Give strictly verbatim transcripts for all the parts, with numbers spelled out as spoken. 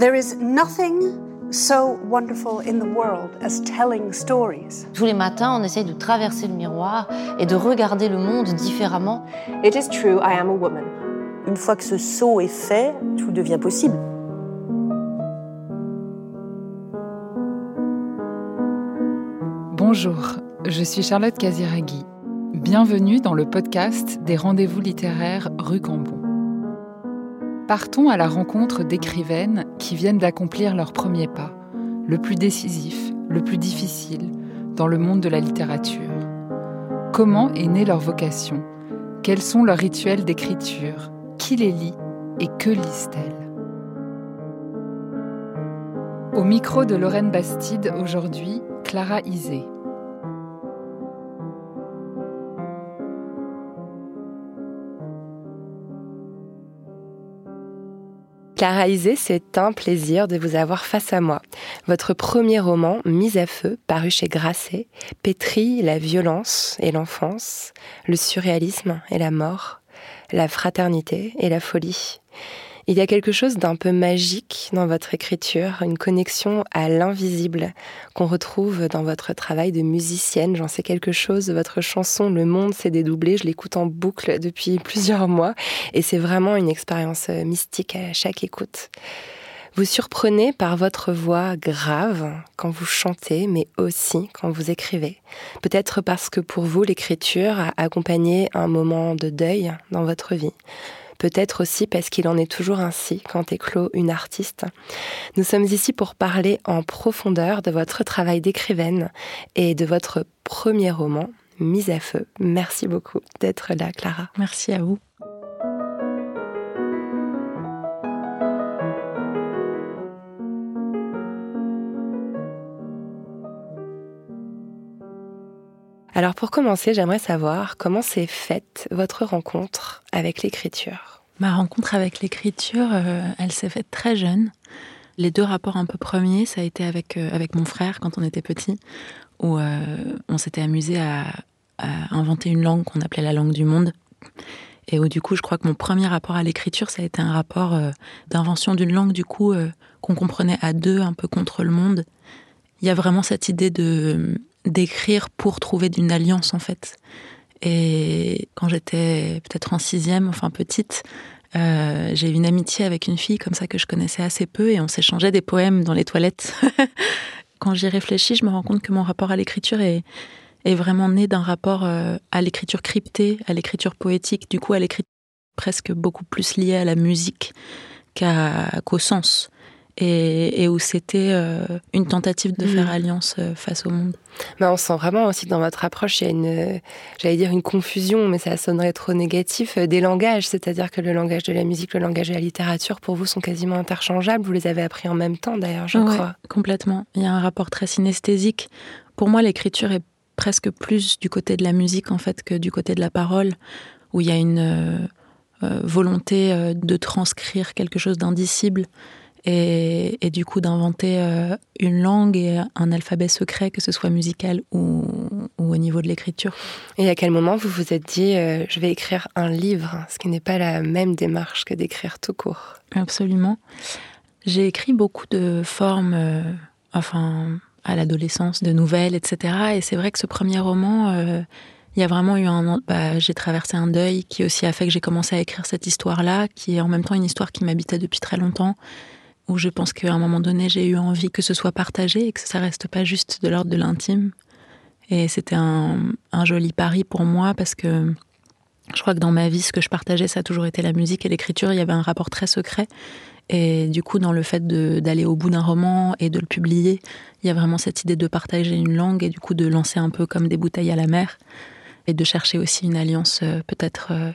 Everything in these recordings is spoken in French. There is nothing so wonderful in the world as telling stories. Tous les matins, on essaye de traverser le miroir et de regarder le monde différemment. It is true, I am a woman. Une fois que ce saut est fait, tout devient possible. Bonjour, je suis Charlotte Casiraghi. Bienvenue dans le podcast des Rendez-vous littéraires Rue Cambon. Partons à la rencontre d'écrivaines qui viennent d'accomplir leur premier pas, le plus décisif, le plus difficile, dans le monde de la littérature. Comment est née leur vocation ? Quels sont leurs rituels d'écriture ? Qui les lit et que lisent-elles ? Au micro de Lorraine Bastide, aujourd'hui, Clara Ysé. Clara Ysé, c'est un plaisir de vous avoir face à moi. Votre premier roman, Mise à feu, paru chez Grasset, pétrit la violence et l'enfance, le surréalisme et la mort, la fraternité et la folie. Il y a quelque chose d'un peu magique dans votre écriture, une connexion à l'invisible qu'on retrouve dans votre travail de musicienne. J'en sais quelque chose, votre chanson « Le Monde s'est dédoublé », je l'écoute en boucle depuis plusieurs mois et c'est vraiment une expérience mystique à chaque écoute. Vous surprenez par votre voix grave quand vous chantez, mais aussi quand vous écrivez. Peut-être parce que pour vous, l'écriture a accompagné un moment de deuil dans votre vie. Peut-être aussi parce qu'il en est toujours ainsi quand éclot une artiste. Nous sommes ici pour parler en profondeur de votre travail d'écrivaine et de votre premier roman, Mise à feu. Merci beaucoup d'être là, Clara. Merci à vous. Alors pour commencer, j'aimerais savoir comment s'est faite votre rencontre avec l'écriture. Ma rencontre avec l'écriture, euh, elle s'est faite très jeune. Les deux rapports un peu premiers, ça a été avec, euh, avec mon frère quand on était petit, où euh, on s'était amusé à, à inventer une langue qu'on appelait la langue du monde. Et où du coup, je crois que mon premier rapport à l'écriture, ça a été un rapport euh, d'invention d'une langue du coup euh, qu'on comprenait à deux, un peu contre le monde. Il y a vraiment cette idée de... d'écrire pour trouver d'une alliance en fait. Et quand j'étais peut-être en sixième, enfin petite, euh, j'ai eu une amitié avec une fille comme ça que je connaissais assez peu et on s'échangeait des poèmes dans les toilettes. Quand j'y réfléchis, je me rends compte que mon rapport à l'écriture est, est vraiment né d'un rapport euh, à l'écriture cryptée, à l'écriture poétique, du coup à l'écriture presque beaucoup plus liée à la musique qu'à, qu'au sens. Et, et où c'était euh, une tentative de faire alliance euh, face au monde. Mais on sent vraiment aussi que dans votre approche, il y a une, euh, j'allais dire une confusion, mais ça sonnerait trop négatif, euh, des langages, c'est-à-dire que le langage de la musique, le langage de la littérature, pour vous, sont quasiment interchangeables. Vous les avez appris en même temps, d'ailleurs, je ouais, crois. Complètement. Il y a un rapport très synesthésique. Pour moi, l'écriture est presque plus du côté de la musique, en fait, que du côté de la parole, où il y a une euh, euh, volonté euh, de transcrire quelque chose d'indicible. Et, et du coup d'inventer euh, une langue et un alphabet secret, que ce soit musical ou, ou au niveau de l'écriture. Et à quel moment vous vous êtes dit euh, « je vais écrire un livre », ce qui n'est pas la même démarche que d'écrire tout court. Absolument. J'ai écrit beaucoup de formes, euh, enfin, à l'adolescence, de nouvelles, et cetera. Et c'est vrai que ce premier roman... Euh, Il y a vraiment eu un... Bah, j'ai traversé un deuil qui aussi a fait que j'ai commencé à écrire cette histoire-là, qui est en même temps une histoire qui m'habitait depuis très longtemps, où je pense qu'à un moment donné, j'ai eu envie que ce soit partagé et que ça reste pas juste de l'ordre de l'intime. Et c'était un, un joli pari pour moi, parce que je crois que dans ma vie, ce que je partageais, ça a toujours été la musique et l'écriture. Il y avait un rapport très secret. Et du coup, dans le fait de, d'aller au bout d'un roman et de le publier, il y a vraiment cette idée de partager une langue et du coup de lancer un peu comme des bouteilles à la mer. Et de chercher aussi une alliance euh, peut-être euh,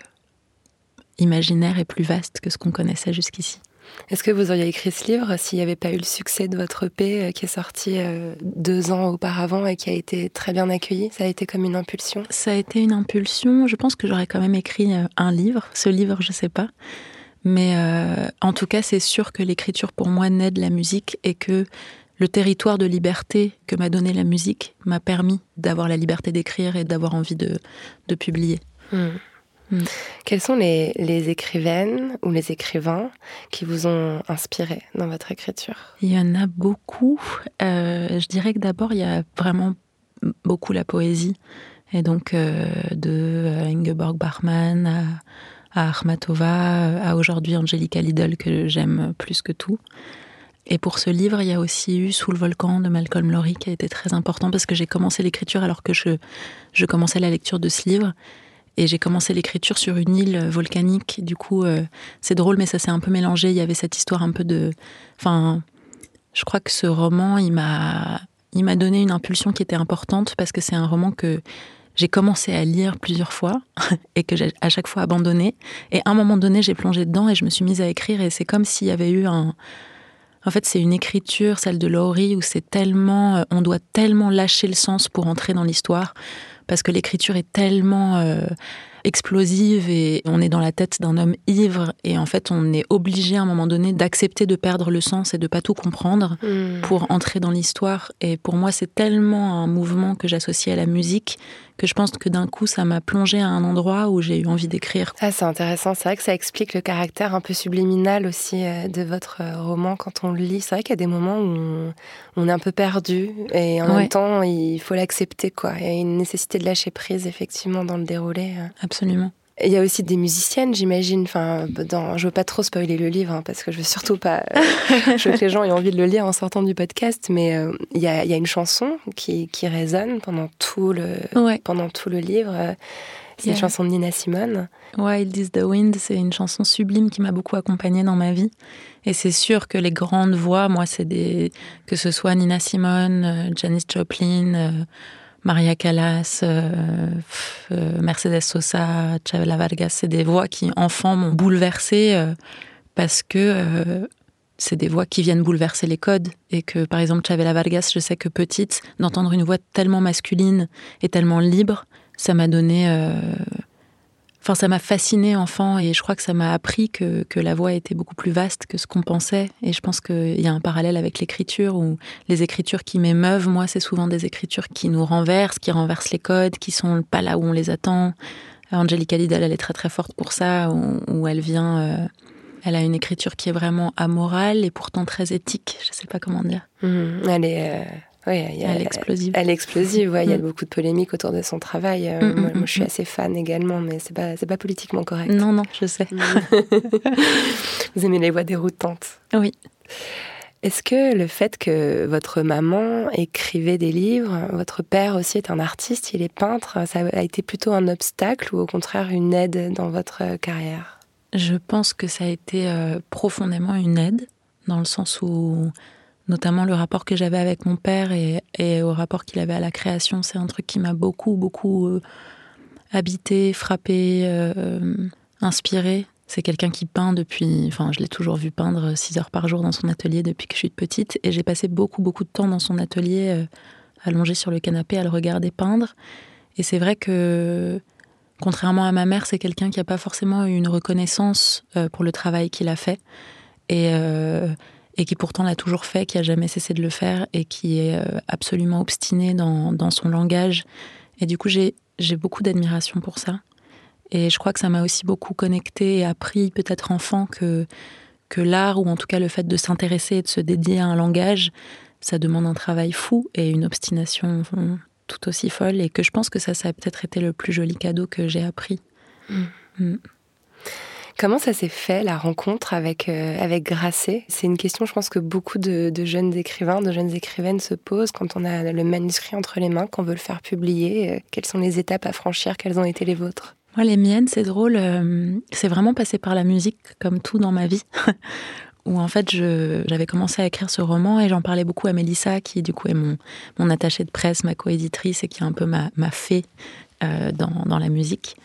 imaginaire et plus vaste que ce qu'on connaissait jusqu'ici. Est-ce que vous auriez écrit ce livre s'il n'y avait pas eu le succès de votre E P euh, qui est sorti euh, deux ans auparavant et qui a été très bien accueilli ? Ça a été comme une impulsion ? Ça a été une impulsion. Je pense que j'aurais quand même écrit euh, un livre. Ce livre, je ne sais pas. Mais euh, en tout cas, c'est sûr que l'écriture pour moi naît de la musique et que le territoire de liberté que m'a donné la musique m'a permis d'avoir la liberté d'écrire et d'avoir envie de, de publier. Mmh. Mmh. Quelles sont les, les écrivaines ou les écrivains qui vous ont inspiré dans votre écriture ? Il y en a beaucoup. Euh, je dirais que d'abord, il y a vraiment beaucoup la poésie. Et donc, euh, de Ingeborg Bachmann à, à Akhmatova, à aujourd'hui Angelica Liddell, que j'aime plus que tout. Et pour ce livre, il y a aussi eu « Sous le volcan » de Malcolm Lowry, qui a été très important, parce que j'ai commencé l'écriture alors que je, je commençais la lecture de ce livre. Et j'ai commencé l'écriture sur une île volcanique. Du coup, euh, c'est drôle, mais ça s'est un peu mélangé. Il y avait cette histoire un peu de... Enfin, je crois que ce roman, il m'a, il m'a donné une impulsion qui était importante, parce que c'est un roman que j'ai commencé à lire plusieurs fois et que j'ai à chaque fois abandonné. Et à un moment donné, j'ai plongé dedans et je me suis mise à écrire. Et c'est comme s'il y avait eu un... En fait, c'est une écriture, celle de Lowry, où c'est tellement, on doit tellement lâcher le sens pour entrer dans l'histoire, parce que l'écriture est tellement euh, explosive, et on est dans la tête d'un homme ivre, et en fait, on est obligé à un moment donné d'accepter de perdre le sens et de pas tout comprendre mmh. pour entrer dans l'histoire. Et pour moi, c'est tellement un mouvement que j'associe à la musique, que je pense que d'un coup, ça m'a plongée à un endroit où j'ai eu envie d'écrire. Ah, c'est intéressant. C'est vrai que ça explique le caractère un peu subliminal aussi de votre roman quand on le lit. C'est vrai qu'il y a des moments où on est un peu perdu, et en ouais. même temps, il faut l'accepter, quoi. Il y a une nécessité de lâcher prise, effectivement, dans le déroulé. Absolument. Il y a aussi des musiciennes, j'imagine. Enfin, dans... Je ne veux pas trop spoiler le livre, hein, parce que je ne veux surtout pas... je veux que les gens aient envie de le lire en sortant du podcast, mais euh, il y a, il y a une chanson qui, qui résonne pendant tout le, ouais. pendant tout le livre. C'est yeah. une chanson de Nina Simone. Wild is the Wind, c'est une chanson sublime qui m'a beaucoup accompagnée dans ma vie. Et c'est sûr que les grandes voix, moi, c'est des... Que ce soit Nina Simone, euh, Janis Joplin... Euh... Maria Callas, euh, euh, Mercedes Sosa, Chavela Vargas, c'est des voix qui, enfant, m'ont bouleversée euh, parce que euh, c'est des voix qui viennent bouleverser les codes. Et que, par exemple, Chavela Vargas, je sais que petite, d'entendre une voix tellement masculine et tellement libre, ça m'a donné... Euh, enfin, ça m'a fascinée, enfant, et je crois que ça m'a appris que, que la voix était beaucoup plus vaste que ce qu'on pensait. Et je pense qu'il y a un parallèle avec l'écriture, où les écritures qui m'émeuvent, moi, c'est souvent des écritures qui nous renversent, qui renversent les codes, qui sont pas là où on les attend. Angelica Liddell, elle est très très forte pour ça, où, où elle vient... Euh, elle a une écriture qui est vraiment amorale, et pourtant très éthique, je sais pas comment dire. Mmh, elle est... Euh... Oui, il y a, elle est explosive. Elle est explosive, ouais, mm. Il y a beaucoup de polémiques autour de son travail. Euh, mm, moi, mm, moi, je suis assez fan également, mais c'est pas, c'est pas politiquement correct. Non, non, je sais. Vous aimez les voix déroutantes. Oui. Est-ce que le fait que votre maman écrivait des livres, votre père aussi est un artiste, il est peintre, ça a été plutôt un obstacle ou au contraire une aide dans votre carrière ? Je pense que ça a été euh, profondément une aide, dans le sens où... Notamment le rapport que j'avais avec mon père et, et au rapport qu'il avait à la création, c'est un truc qui m'a beaucoup, beaucoup euh, habité, frappé, euh, inspiré. C'est quelqu'un qui peint depuis... Enfin, je l'ai toujours vu peindre six heures par jour dans son atelier depuis que je suis petite. Et j'ai passé beaucoup, beaucoup de temps dans son atelier, euh, allongée sur le canapé, à le regarder peindre. Et c'est vrai que, contrairement à ma mère, c'est quelqu'un qui n'a pas forcément eu une reconnaissance euh, pour le travail qu'il a fait. Et... Euh, et qui pourtant l'a toujours fait, qui n'a jamais cessé de le faire, et qui est absolument obstiné dans, dans son langage. Et du coup, j'ai, j'ai beaucoup d'admiration pour ça. Et je crois que ça m'a aussi beaucoup connectée et appris, peut-être enfant, que, que l'art, ou en tout cas le fait de s'intéresser et de se dédier à un langage, ça demande un travail fou et une obstination tout aussi folle, et que je pense que ça, ça a peut-être été le plus joli cadeau que j'ai appris. Mmh. Mmh. Comment ça s'est fait, la rencontre avec, euh, avec Grasset ? C'est une question, je pense, que beaucoup de, de jeunes écrivains, de jeunes écrivaines se posent quand on a le manuscrit entre les mains, qu'on veut le faire publier. Quelles sont les étapes à franchir ? Quelles ont été les vôtres ? Moi, les miennes, c'est drôle. Euh, c'est vraiment passé par la musique, comme tout dans ma vie. Où, en fait, je, j'avais commencé à écrire ce roman et j'en parlais beaucoup à Mélissa, qui, du coup, est mon, mon attachée de presse, ma coéditrice, et qui est un peu ma, ma fée euh, dans, dans la musique.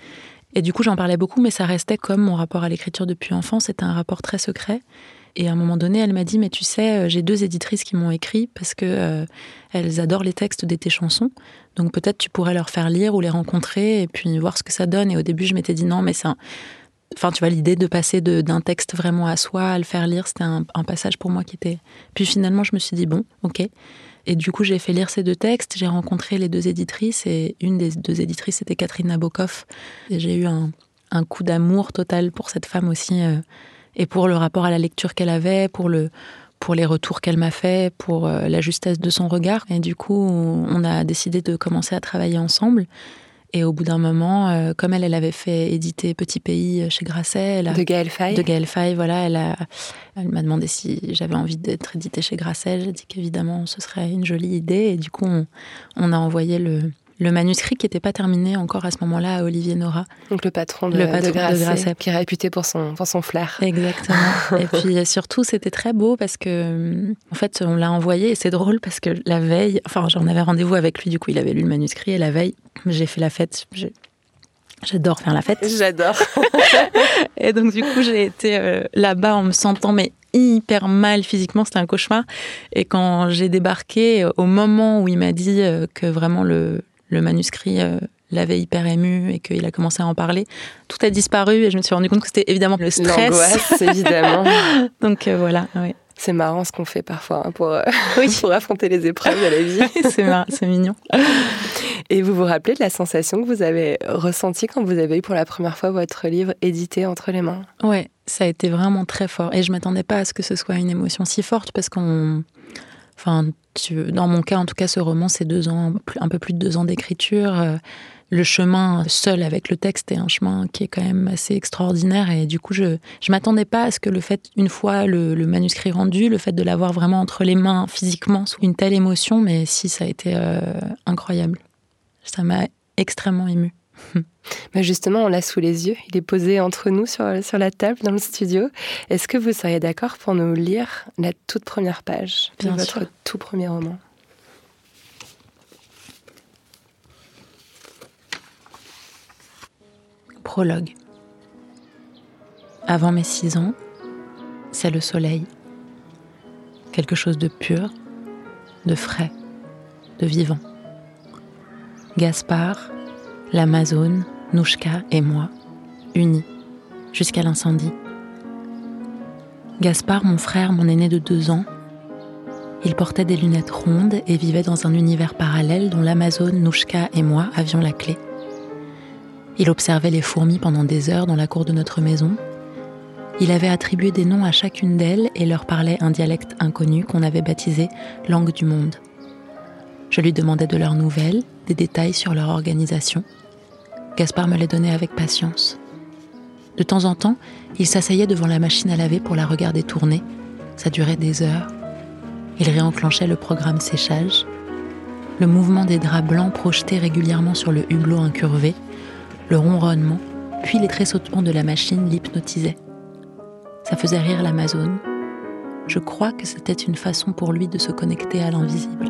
Et du coup, j'en parlais beaucoup, mais ça restait comme mon rapport à l'écriture depuis enfant. C'était un rapport très secret. Et à un moment donné, elle m'a dit « Mais tu sais, j'ai deux éditrices qui m'ont écrit parce que euh, elles adorent les textes de tes chansons. Donc peut-être tu pourrais leur faire lire ou les rencontrer et puis voir ce que ça donne. » Et au début, je m'étais dit « Non, mais c'est un... » Enfin, tu vois, l'idée de passer de, d'un texte vraiment à soi, à le faire lire, c'était un, un passage pour moi qui était... Puis finalement, je me suis dit « Bon, ok. » Et du coup, j'ai fait lire ces deux textes, j'ai rencontré les deux éditrices, et une des deux éditrices, c'était Catherine Nabokov. Et j'ai eu un, un coup d'amour total pour cette femme aussi, euh, et pour le rapport à la lecture qu'elle avait, pour le, pour les retours qu'elle m'a fait, pour euh, la justesse de son regard. Et du coup, on a décidé de commencer à travailler ensemble. Et au bout d'un moment, euh, comme elle, elle avait fait éditer Petit Pays chez Grasset. A, de Gaël Faye. De Gaël Faye, voilà. Elle, a, elle m'a demandé si j'avais envie d'être éditée chez Grasset. J'ai dit qu'évidemment, ce serait une jolie idée. Et du coup, on, on a envoyé le, le manuscrit qui n'était pas terminé encore à ce moment-là à Olivier Nora. Donc le patron de, le patron de, Grasset, de Grasset. Qui est réputé pour son, pour son flair. Exactement. Et puis surtout, c'était très beau parce que, en fait, on l'a envoyé. Et c'est drôle parce que la veille, enfin, j'en avais rendez-vous avec lui. Du coup, il avait lu le manuscrit et la veille, j'ai fait la fête. Je... J'adore faire la fête. J'adore. Et donc, du coup, j'ai été euh, là-bas en me sentant mais hyper mal physiquement. C'était un cauchemar. Et quand j'ai débarqué, au moment où il m'a dit euh, que vraiment le, le manuscrit euh, l'avait hyper ému et qu'il a commencé à en parler, tout a disparu. Et je me suis rendu compte que c'était évidemment le stress. L'angoisse, évidemment. Donc, euh, voilà, oui. C'est marrant ce qu'on fait parfois hein, pour, euh, oui. pour affronter les épreuves de la vie. C'est marrant, c'est mignon. Et vous vous rappelez de la sensation que vous avez ressentie quand vous avez eu pour la première fois votre livre édité entre les mains ? Ouais, ça a été vraiment très fort. Et je ne m'attendais pas à ce que ce soit une émotion si forte parce qu'on... Enfin, tu... dans mon cas, en tout cas, ce roman, c'est deux ans, un peu plus de deux ans d'écriture. Le chemin seul avec le texte est un chemin qui est quand même assez extraordinaire. Et du coup, je je m'attendais pas à ce que le fait, une fois le, le manuscrit rendu, le fait de l'avoir vraiment entre les mains physiquement, soit une telle émotion. Mais si, ça a été euh, incroyable. Ça m'a extrêmement émue. Bah justement, on l'a sous les yeux. Il est posé entre nous sur, sur la table, dans le studio. Est-ce que vous seriez d'accord pour nous lire la toute première page de Bien votre sûr. tout premier roman ? Prologue. Avant mes six ans, c'est le soleil. Quelque chose de pur, de frais, de vivant. Gaspard, l'Amazone, Nouchka et moi, unis, jusqu'à l'incendie. Gaspard, mon frère, mon aîné de deux ans, il portait des lunettes rondes et vivait dans un univers parallèle dont l'Amazone, Nouchka et moi avions la clé. Il observait les fourmis pendant des heures dans la cour de notre maison. Il avait attribué des noms à chacune d'elles et leur parlait un dialecte inconnu qu'on avait baptisé « langue du monde ». Je lui demandais de leurs nouvelles, des détails sur leur organisation. Gaspard me les donnait avec patience. De temps en temps, il s'asseyait devant la machine à laver pour la regarder tourner. Ça durait des heures. Il réenclenchait le programme séchage. Le mouvement des draps blancs projetés régulièrement sur le hublot incurvé, le ronronnement, puis les tressautements de la machine l'hypnotisaient. Ça faisait rire l'Amazone. Je crois que c'était une façon pour lui de se connecter à l'invisible.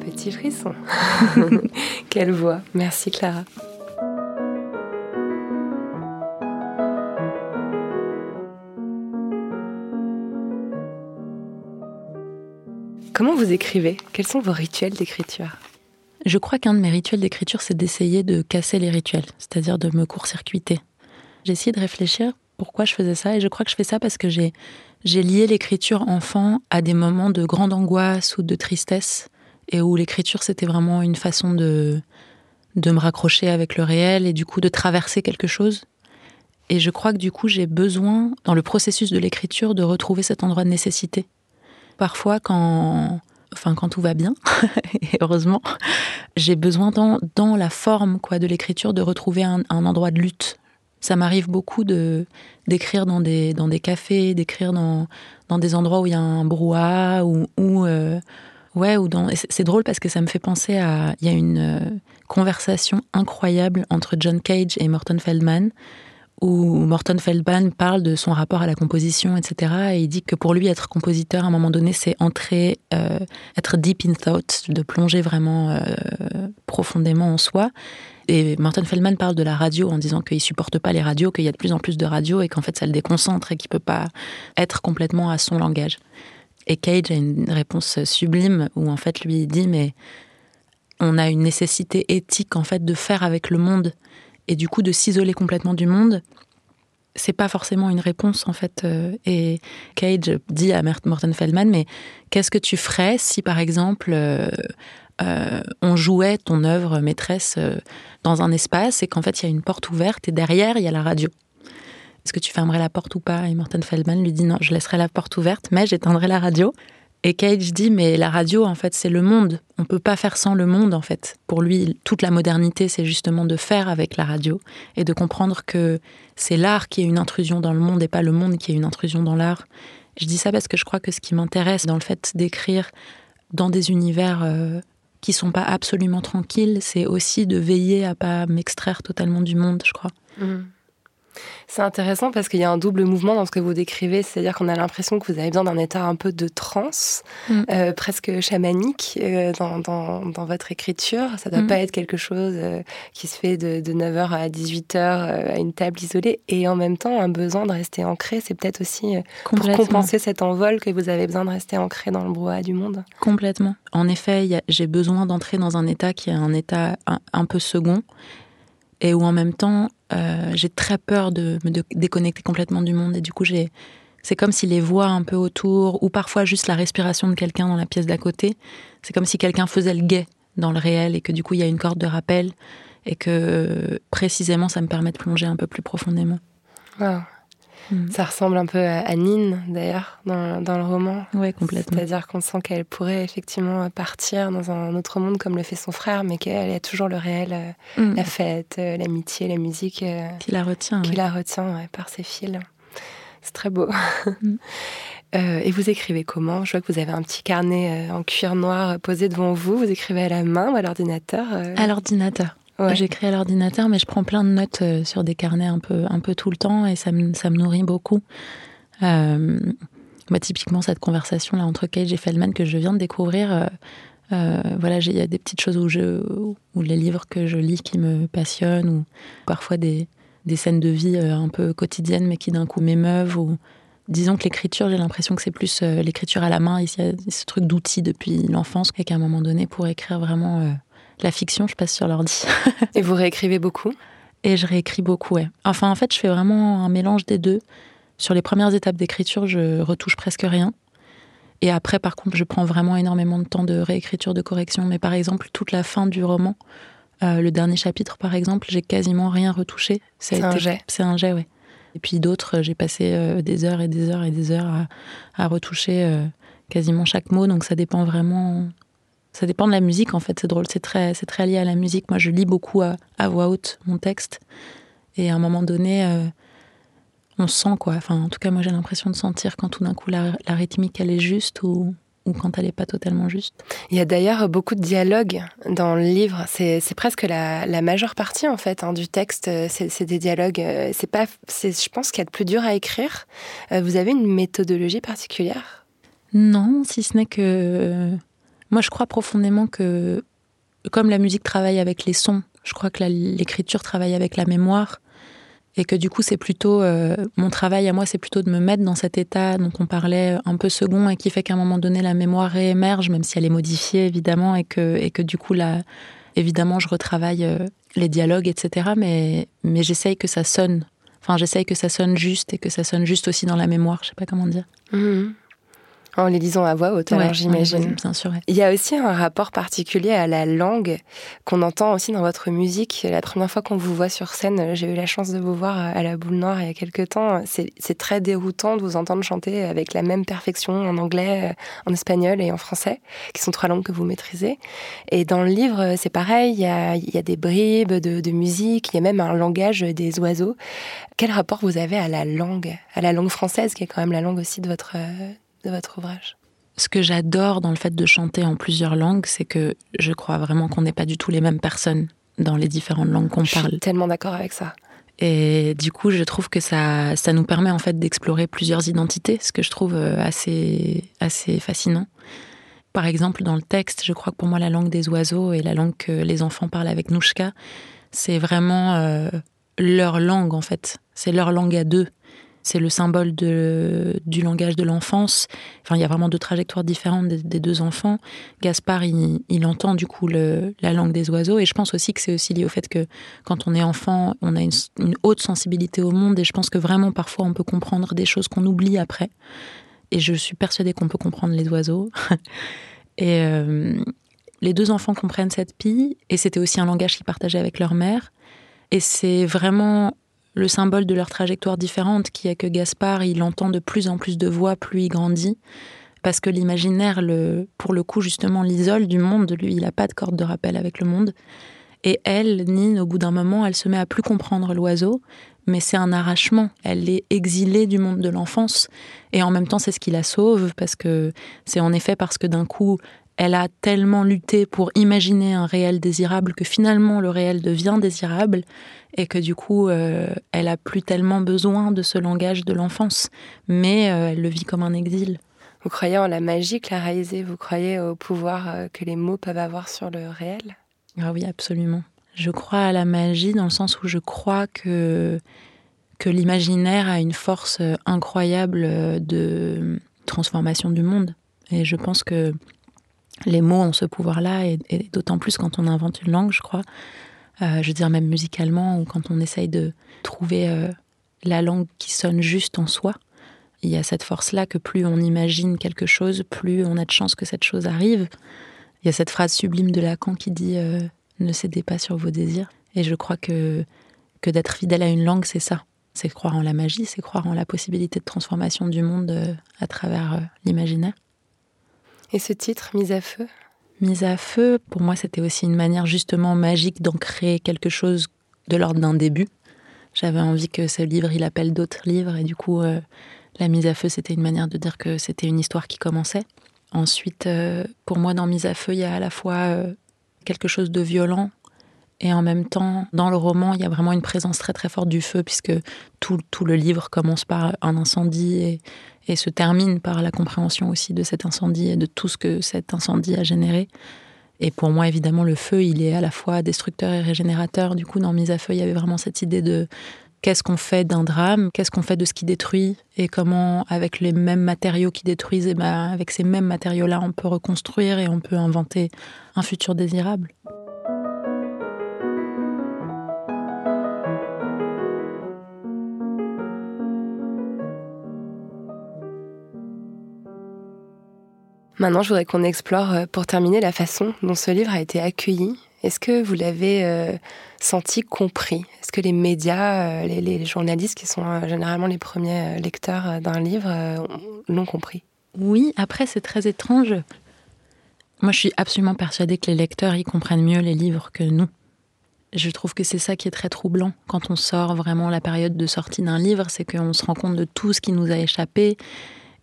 Petit frisson. Quelle voix. Merci Clara. Comment vous écrivez ? Quels sont vos rituels d'écriture ? Je crois qu'un de mes rituels d'écriture, c'est d'essayer de casser les rituels, c'est-à-dire de me court-circuiter. J'ai essayé de réfléchir pourquoi je faisais ça, et je crois que je fais ça parce que j'ai, j'ai lié l'écriture enfant à des moments de grande angoisse ou de tristesse, et où l'écriture, c'était vraiment une façon de, de me raccrocher avec le réel, et du coup de traverser quelque chose. Et je crois que du coup, j'ai besoin, dans le processus de l'écriture, de retrouver cet endroit de nécessité. Parfois, quand, enfin, quand tout va bien, et heureusement, j'ai besoin dans, dans la forme quoi, de l'écriture de retrouver un, un endroit de lutte. Ça m'arrive beaucoup de, d'écrire dans des, dans des cafés, d'écrire dans, dans des endroits où il y a un brouhaha. Ou, ou, euh, ouais, ou dans, c'est, c'est drôle parce que ça me fait penser à... Il y a une euh, conversation incroyable entre John Cage et Morton Feldman, où Morton Feldman parle de son rapport à la composition, et cetera. Et il dit que pour lui, être compositeur, à un moment donné, c'est entrer, euh, être deep in thought, de plonger vraiment euh, profondément en soi. Et Morton Feldman parle de la radio en disant qu'il ne supporte pas les radios, qu'il y a de plus en plus de radios et qu'en fait, ça le déconcentre et qu'il ne peut pas être complètement à son langage. Et Cage a une réponse sublime où en fait, lui, il dit « mais on a une nécessité éthique en fait de faire avec le monde ». Et du coup, de s'isoler complètement du monde, c'est pas forcément une réponse en fait. Euh, et Cage dit à Morton Feldman, mais qu'est-ce que tu ferais si par exemple euh, euh, on jouait ton œuvre maîtresse euh, dans un espace et qu'en fait il y a une porte ouverte et derrière il y a la radio. Est-ce que tu fermerais la porte ou pas? Et Morton Feldman lui dit non, je laisserai la porte ouverte, mais j'éteindrai la radio. Et Cage dit, mais la radio, en fait, c'est le monde. On peut pas faire sans le monde, en fait. Pour lui, toute la modernité, c'est justement de faire avec la radio et de comprendre que c'est l'art qui est une intrusion dans le monde et pas le monde qui est une intrusion dans l'art. Je dis ça parce que je crois que ce qui m'intéresse dans le fait d'écrire dans des univers euh, qui sont pas absolument tranquilles, c'est aussi de veiller à pas m'extraire totalement du monde, je crois. Mmh. C'est intéressant parce qu'il y a un double mouvement dans ce que vous décrivez, c'est-à-dire qu'on a l'impression que vous avez besoin d'un état un peu de transe, mmh. euh, presque chamanique euh, dans, dans, dans votre écriture. Ça ne doit mmh. pas être quelque chose euh, qui se fait de, de neuf heures à dix-huit heures euh, à une table isolée, et en même temps un besoin de rester ancré. C'est peut-être aussi euh, pour compenser cet envol que vous avez besoin de rester ancré dans le brouhaha du monde. Complètement. En effet, y a, j'ai besoin d'entrer dans un état qui est un état un, un peu second, et où en même temps, euh, j'ai très peur de me déconnecter complètement du monde. Et du coup, j'ai... c'est comme si les voix un peu autour, ou parfois juste la respiration de quelqu'un dans la pièce d'à côté, c'est comme si quelqu'un faisait le guet dans le réel, et que du coup, il y a une corde de rappel, et que précisément, ça me permet de plonger un peu plus profondément. Wow. Mmh. Ça ressemble un peu à Nine, d'ailleurs, dans, dans le roman. Oui, complètement. C'est-à-dire qu'on sent qu'elle pourrait effectivement partir dans un autre monde, comme le fait son frère, mais qu'elle a toujours le réel, mmh. la fête, l'amitié, la musique... Qui la retient. Qui ouais. la retient, ouais, par ses fils. C'est très beau. Mmh. Euh, et vous écrivez comment? Je vois que vous avez un petit carnet en cuir noir posé devant vous. Vous écrivez à la main ou à l'ordinateur? euh... À l'ordinateur. Ouais. J'écris à l'ordinateur, mais je prends plein de notes euh, sur des carnets un peu, un peu tout le temps, et ça me, ça me nourrit beaucoup. Euh, bah, typiquement, cette conversation-là entre Cage et Feldman que je viens de découvrir, euh, euh, voilà, il y a des petites choses où, je, où les livres que je lis qui me passionnent, ou parfois des, des scènes de vie euh, un peu quotidiennes, mais qui d'un coup m'émeuvent, ou disons que l'écriture, j'ai l'impression que c'est plus euh, l'écriture à la main, il y a ce truc d'outil depuis l'enfance, et qu'à un moment donné, pour écrire vraiment... Euh, la fiction, je passe sur l'ordi. Et vous réécrivez beaucoup? Et je réécris beaucoup, ouais. Enfin, en fait, je fais vraiment un mélange des deux. Sur les premières étapes d'écriture, je retouche presque rien. Et après, par contre, je prends vraiment énormément de temps de réécriture, de correction. Mais par exemple, toute la fin du roman, euh, le dernier chapitre, par exemple, j'ai quasiment rien retouché. Ça c'est a été... un jet. C'est un jet, ouais. Et puis d'autres, j'ai passé euh, des heures et des heures et des heures à, à retoucher euh, quasiment chaque mot. Donc ça dépend vraiment... Ça dépend de la musique, en fait, c'est drôle, c'est très, c'est très lié à la musique. Moi, je lis beaucoup à, à voix haute mon texte, et à un moment donné, euh, on sent quoi. Enfin, en tout cas, moi, j'ai l'impression de sentir quand tout d'un coup, la, la rythmique, elle est juste, ou, ou quand elle n'est pas totalement juste. Il y a d'ailleurs beaucoup de dialogues dans le livre, c'est, c'est presque la, la majeure partie, en fait, hein, du texte, c'est, c'est des dialogues, c'est pas, c'est, je pense qu'il y a de plus dur à écrire. Vous avez une méthodologie particulière? Non, si ce n'est que... Moi, je crois profondément que, comme la musique travaille avec les sons, je crois que la, l'écriture travaille avec la mémoire, et que du coup, c'est plutôt... Euh, mon travail à moi, c'est plutôt de me mettre dans cet état dont on parlait un peu second, et qui fait qu'à un moment donné, la mémoire réémerge, même si elle est modifiée, évidemment, et que, et que du coup, là, évidemment, je retravaille euh, les dialogues, et cetera, mais, mais j'essaye que ça sonne. Enfin, j'essaye que ça sonne juste, et que ça sonne juste aussi dans la mémoire, je sais pas comment dire. Mmh. En les lisant à voix haute, ouais, alors j'imagine. Bien sûr, ouais. Il y a aussi un rapport particulier à la langue qu'on entend aussi dans votre musique. La première fois qu'on vous voit sur scène, j'ai eu la chance de vous voir à La Boule Noire il y a quelques temps. C'est, c'est très déroutant de vous entendre chanter avec la même perfection en anglais, en espagnol et en français, qui sont trois langues que vous maîtrisez. Et dans le livre, c'est pareil, il y a, il y a des bribes de, de musique, il y a même un langage des oiseaux. Quel rapport vous avez à la langue, à la langue française, qui est quand même la langue aussi de votre... de votre ouvrage? Ce que j'adore dans le fait de chanter en plusieurs langues, c'est que je crois vraiment qu'on n'est pas du tout les mêmes personnes dans les différentes langues qu'on je parle. Je suis tellement d'accord avec ça. Et du coup, je trouve que ça, ça nous permet en fait d'explorer plusieurs identités, ce que je trouve assez, assez fascinant. Par exemple, dans le texte, je crois que pour moi, la langue des oiseaux et la langue que les enfants parlent avec Nouchka, c'est vraiment euh, leur langue en fait. C'est leur langue à deux. c'est le symbole de, du langage de l'enfance. Enfin, il y a vraiment deux trajectoires différentes des, des deux enfants. Gaspard, il, il entend du coup le, la langue des oiseaux, et je pense aussi que c'est aussi lié au fait que quand on est enfant, on a une, une haute sensibilité au monde, et je pense que vraiment parfois on peut comprendre des choses qu'on oublie après. Et je suis persuadée qu'on peut comprendre les oiseaux. Et euh, les deux enfants comprennent cette pie, et c'était aussi un langage qu'ils partageaient avec leur mère. Et c'est vraiment le symbole de leur trajectoire différente qui est que Gaspard, il entend de plus en plus de voix, plus il grandit, parce que l'imaginaire, le, pour le coup, justement, l'isole du monde. Lui, il n'a pas de corde de rappel avec le monde. Et elle, Nine, au bout d'un moment, elle se met à plus comprendre l'oiseau, mais c'est un arrachement. Elle est exilée du monde de l'enfance, et en même temps, c'est ce qui la sauve, parce que c'est en effet parce que d'un coup, elle a tellement lutté pour imaginer un réel désirable que finalement le réel devient désirable, et que du coup, euh, elle a plus tellement besoin de ce langage de l'enfance, mais euh, elle le vit comme un exil. Vous croyez en la magie, Clara Ysé? Vous croyez au pouvoir que les mots peuvent avoir sur le réel? Ah oui, absolument. Je crois à la magie dans le sens où je crois que, que l'imaginaire a une force incroyable de transformation du monde. Et je pense que les mots ont ce pouvoir-là, et, et d'autant plus quand on invente une langue, je crois. Euh, je veux dire, même musicalement, ou quand on essaye de trouver euh, la langue qui sonne juste en soi, il y a cette force-là que plus on imagine quelque chose, plus on a de chances que cette chose arrive. Il y a cette phrase sublime de Lacan qui dit euh, « Ne cédez pas sur vos désirs ». Et je crois que, que d'être fidèle à une langue, c'est ça. C'est croire en la magie, c'est croire en la possibilité de transformation du monde euh, à travers euh, l'imaginaire. Et ce titre, « Mise à feu » ? Mise à feu, pour moi, c'était aussi une manière justement magique d'ancrer quelque chose de l'ordre d'un début. J'avais envie que ce livre, il appelle d'autres livres, et du coup, euh, la mise à feu, c'était une manière de dire que c'était une histoire qui commençait. Ensuite, euh, pour moi, dans Mise à feu, il y a à la fois euh, quelque chose de violent, et en même temps, dans le roman, il y a vraiment une présence très très forte du feu, puisque tout, tout le livre commence par un incendie et, et se termine par la compréhension aussi de cet incendie et de tout ce que cet incendie a généré. Et pour moi, évidemment, le feu, il est à la fois destructeur et régénérateur. Du coup, dans Mise à feu, il y avait vraiment cette idée de qu'est-ce qu'on fait d'un drame, qu'est-ce qu'on fait de ce qui détruit, et comment, avec les mêmes matériaux qui détruisent, et ben, avec ces mêmes matériaux-là, on peut reconstruire et on peut inventer un futur désirable. Maintenant, je voudrais qu'on explore, pour terminer, la façon dont ce livre a été accueilli. Est-ce que vous l'avez euh, senti, compris ? Est-ce que les médias, euh, les, les journalistes, qui sont euh, généralement les premiers lecteurs euh, d'un livre, euh, l'ont compris ? Oui, après, c'est très étrange. Moi, je suis absolument persuadée que les lecteurs, ils comprennent mieux les livres que nous. Je trouve que c'est ça qui est très troublant quand on sort vraiment la période de sortie d'un livre, c'est qu'on se rend compte de tout ce qui nous a échappé,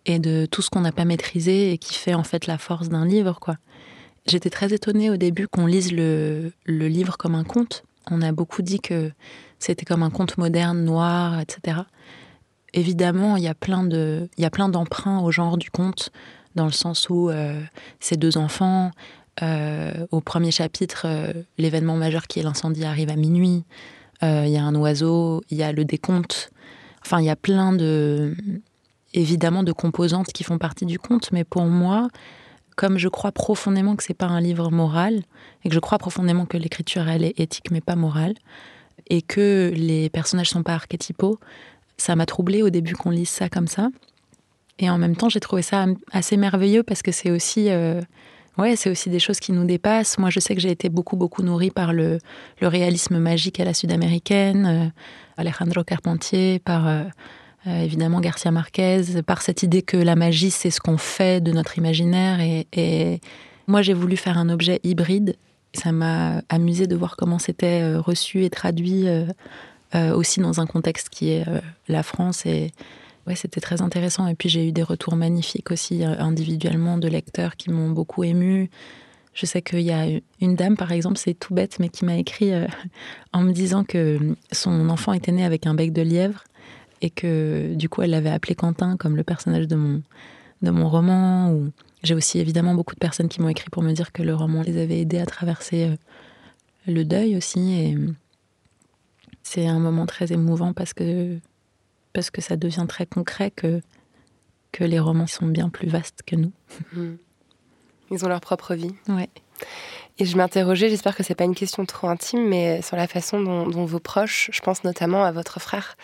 et de tout ce qu'on n'a pas maîtrisé, et qui fait en fait la force d'un livre, quoi. J'étais très étonnée au début qu'on lise le, le livre comme un conte. On a beaucoup dit que c'était comme un conte moderne, noir, et cetera. Évidemment, il y a plein de, il y a plein d'emprunts au genre du conte, dans le sens où euh, ces deux enfants, euh, au premier chapitre, euh, l'événement majeur qui est l'incendie arrive à minuit, euh, il y a un oiseau, il y a le décompte. Enfin, il y a plein de... évidemment de composantes qui font partie du conte, mais pour moi, comme je crois profondément que c'est pas un livre moral, et que je crois profondément que l'écriture, elle est éthique mais pas morale, et que les personnages sont pas archétypaux, ça m'a troublée au début qu'on lise ça comme ça. Et en même temps, j'ai trouvé ça assez merveilleux, parce que c'est aussi... Euh Ouais, c'est aussi des choses qui nous dépassent. Moi, je sais que j'ai été beaucoup, beaucoup nourrie par le, le réalisme magique à la sud-américaine, euh, Alejandro Carpentier, par... Euh, Euh, évidemment Garcia Marquez, par cette idée que la magie, c'est ce qu'on fait de notre imaginaire. Et, et moi, j'ai voulu faire un objet hybride. Ça m'a amusée de voir comment c'était reçu et traduit, euh, euh, aussi dans un contexte qui est euh, la France. Et ouais, c'était très intéressant. Et puis, j'ai eu des retours magnifiques aussi, euh, individuellement, de lecteurs qui m'ont beaucoup émue. Je sais qu'il y a une dame, par exemple, c'est tout bête, mais qui m'a écrit euh, en me disant que son enfant était né avec un bec de lièvre, et que du coup elle l'avait appelé Quentin, comme le personnage de mon, de mon roman. Ou... J'ai aussi évidemment beaucoup de personnes qui m'ont écrit pour me dire que le roman les avait aidés à traverser euh, le deuil aussi. Et c'est un moment très émouvant, parce que parce que ça devient très concret que, que les romans sont bien plus vastes que nous. Mmh. Ils ont leur propre vie. Ouais. Et je m'interrogeais, j'espère que c'est pas une question trop intime, mais sur la façon dont, dont vos proches, je pense notamment à votre frère,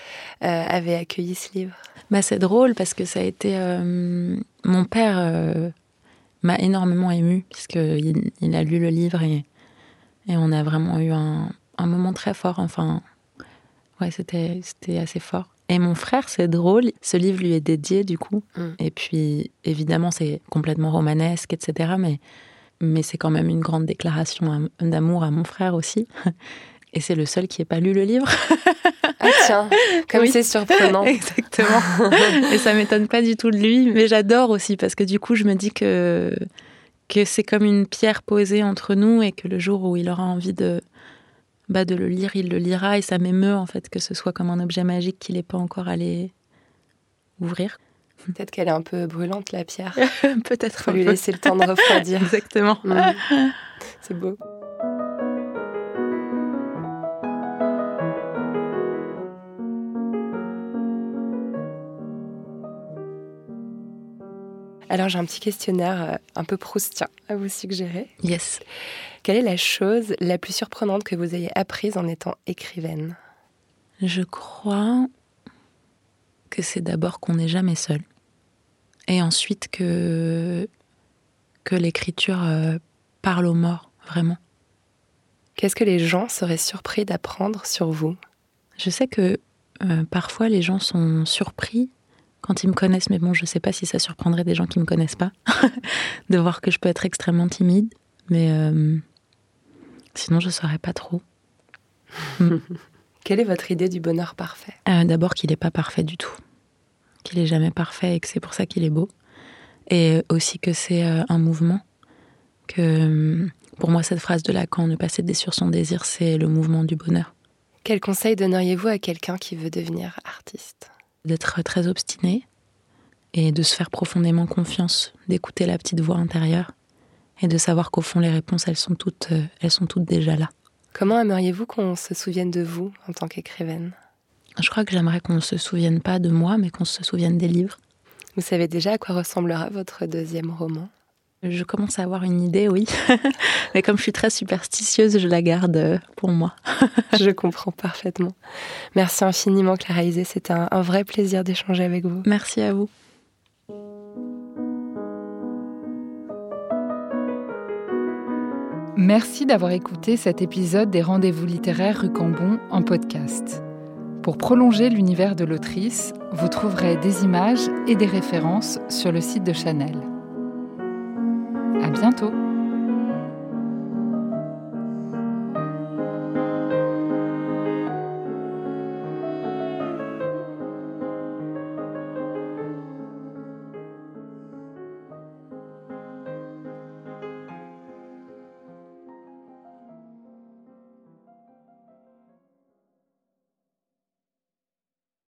euh, avaient accueilli ce livre. Bah, c'est drôle parce que ça a été... Euh, mon père euh, m'a énormément émue parce qu'il il a lu le livre et, et on a vraiment eu un, un moment très fort. Enfin, ouais, c'était, c'était assez fort. Et mon frère, c'est drôle, ce livre lui est dédié du coup. Mm. Et puis, évidemment, c'est complètement romanesque, et cetera, mais... mais c'est quand même une grande déclaration d'amour à mon frère aussi. Et c'est le seul qui n'ait pas lu le livre. Ah tiens, comme oui. C'est surprenant. Exactement. Et ça ne m'étonne pas du tout de lui, mais j'adore aussi, parce que du coup, je me dis que, que c'est comme une pierre posée entre nous, et que le jour où il aura envie de, bah, de le lire, il le lira, et ça m'émeut en fait que ce soit comme un objet magique qu'il n'est pas encore allé ouvrir. Peut-être qu'elle est un peu brûlante, la pierre. Peut-être. Faut lui laisser le temps de refroidir. Exactement. Mmh. C'est beau. Alors, j'ai un petit questionnaire un peu proustien à vous suggérer. Yes. Quelle est la chose la plus surprenante que vous ayez apprise en étant écrivaine ? Je crois... que c'est d'abord qu'on n'est jamais seul. Et ensuite que, que l'écriture parle aux morts, vraiment. Qu'est-ce que les gens seraient surpris d'apprendre sur vous ? Je sais que euh, parfois les gens sont surpris quand ils me connaissent, mais bon, je ne sais pas si ça surprendrait des gens qui ne me connaissent pas, de voir que je peux être extrêmement timide, mais euh, sinon je ne saurais pas trop. mm. Quelle est votre idée du bonheur parfait ? euh, D'abord qu'il n'est pas parfait du tout, qu'il n'est jamais parfait et que c'est pour ça qu'il est beau. Et aussi que c'est euh, un mouvement. Que, pour moi, cette phrase de Lacan, ne pas céder sur son désir, c'est le mouvement du bonheur. Quel conseil donneriez-vous à quelqu'un qui veut devenir artiste ? D'être très obstiné et de se faire profondément confiance, d'écouter la petite voix intérieure et de savoir qu'au fond, les réponses, elles sont toutes, elles sont toutes déjà là. Comment aimeriez-vous qu'on se souvienne de vous en tant qu'écrivaine ? Je crois que j'aimerais qu'on ne se souvienne pas de moi, mais qu'on se souvienne des livres. Vous savez déjà à quoi ressemblera votre deuxième roman ? Je commence à avoir une idée, oui. Mais comme je suis très superstitieuse, je la garde pour moi. Je comprends parfaitement. Merci infiniment, Clara Ysé. C'était un, un vrai plaisir d'échanger avec vous. Merci à vous. Merci d'avoir écouté cet épisode des Rendez-vous littéraires Rue Cambon en podcast. Pour prolonger l'univers de l'autrice, vous trouverez des images et des références sur le site de Chanel. À bientôt!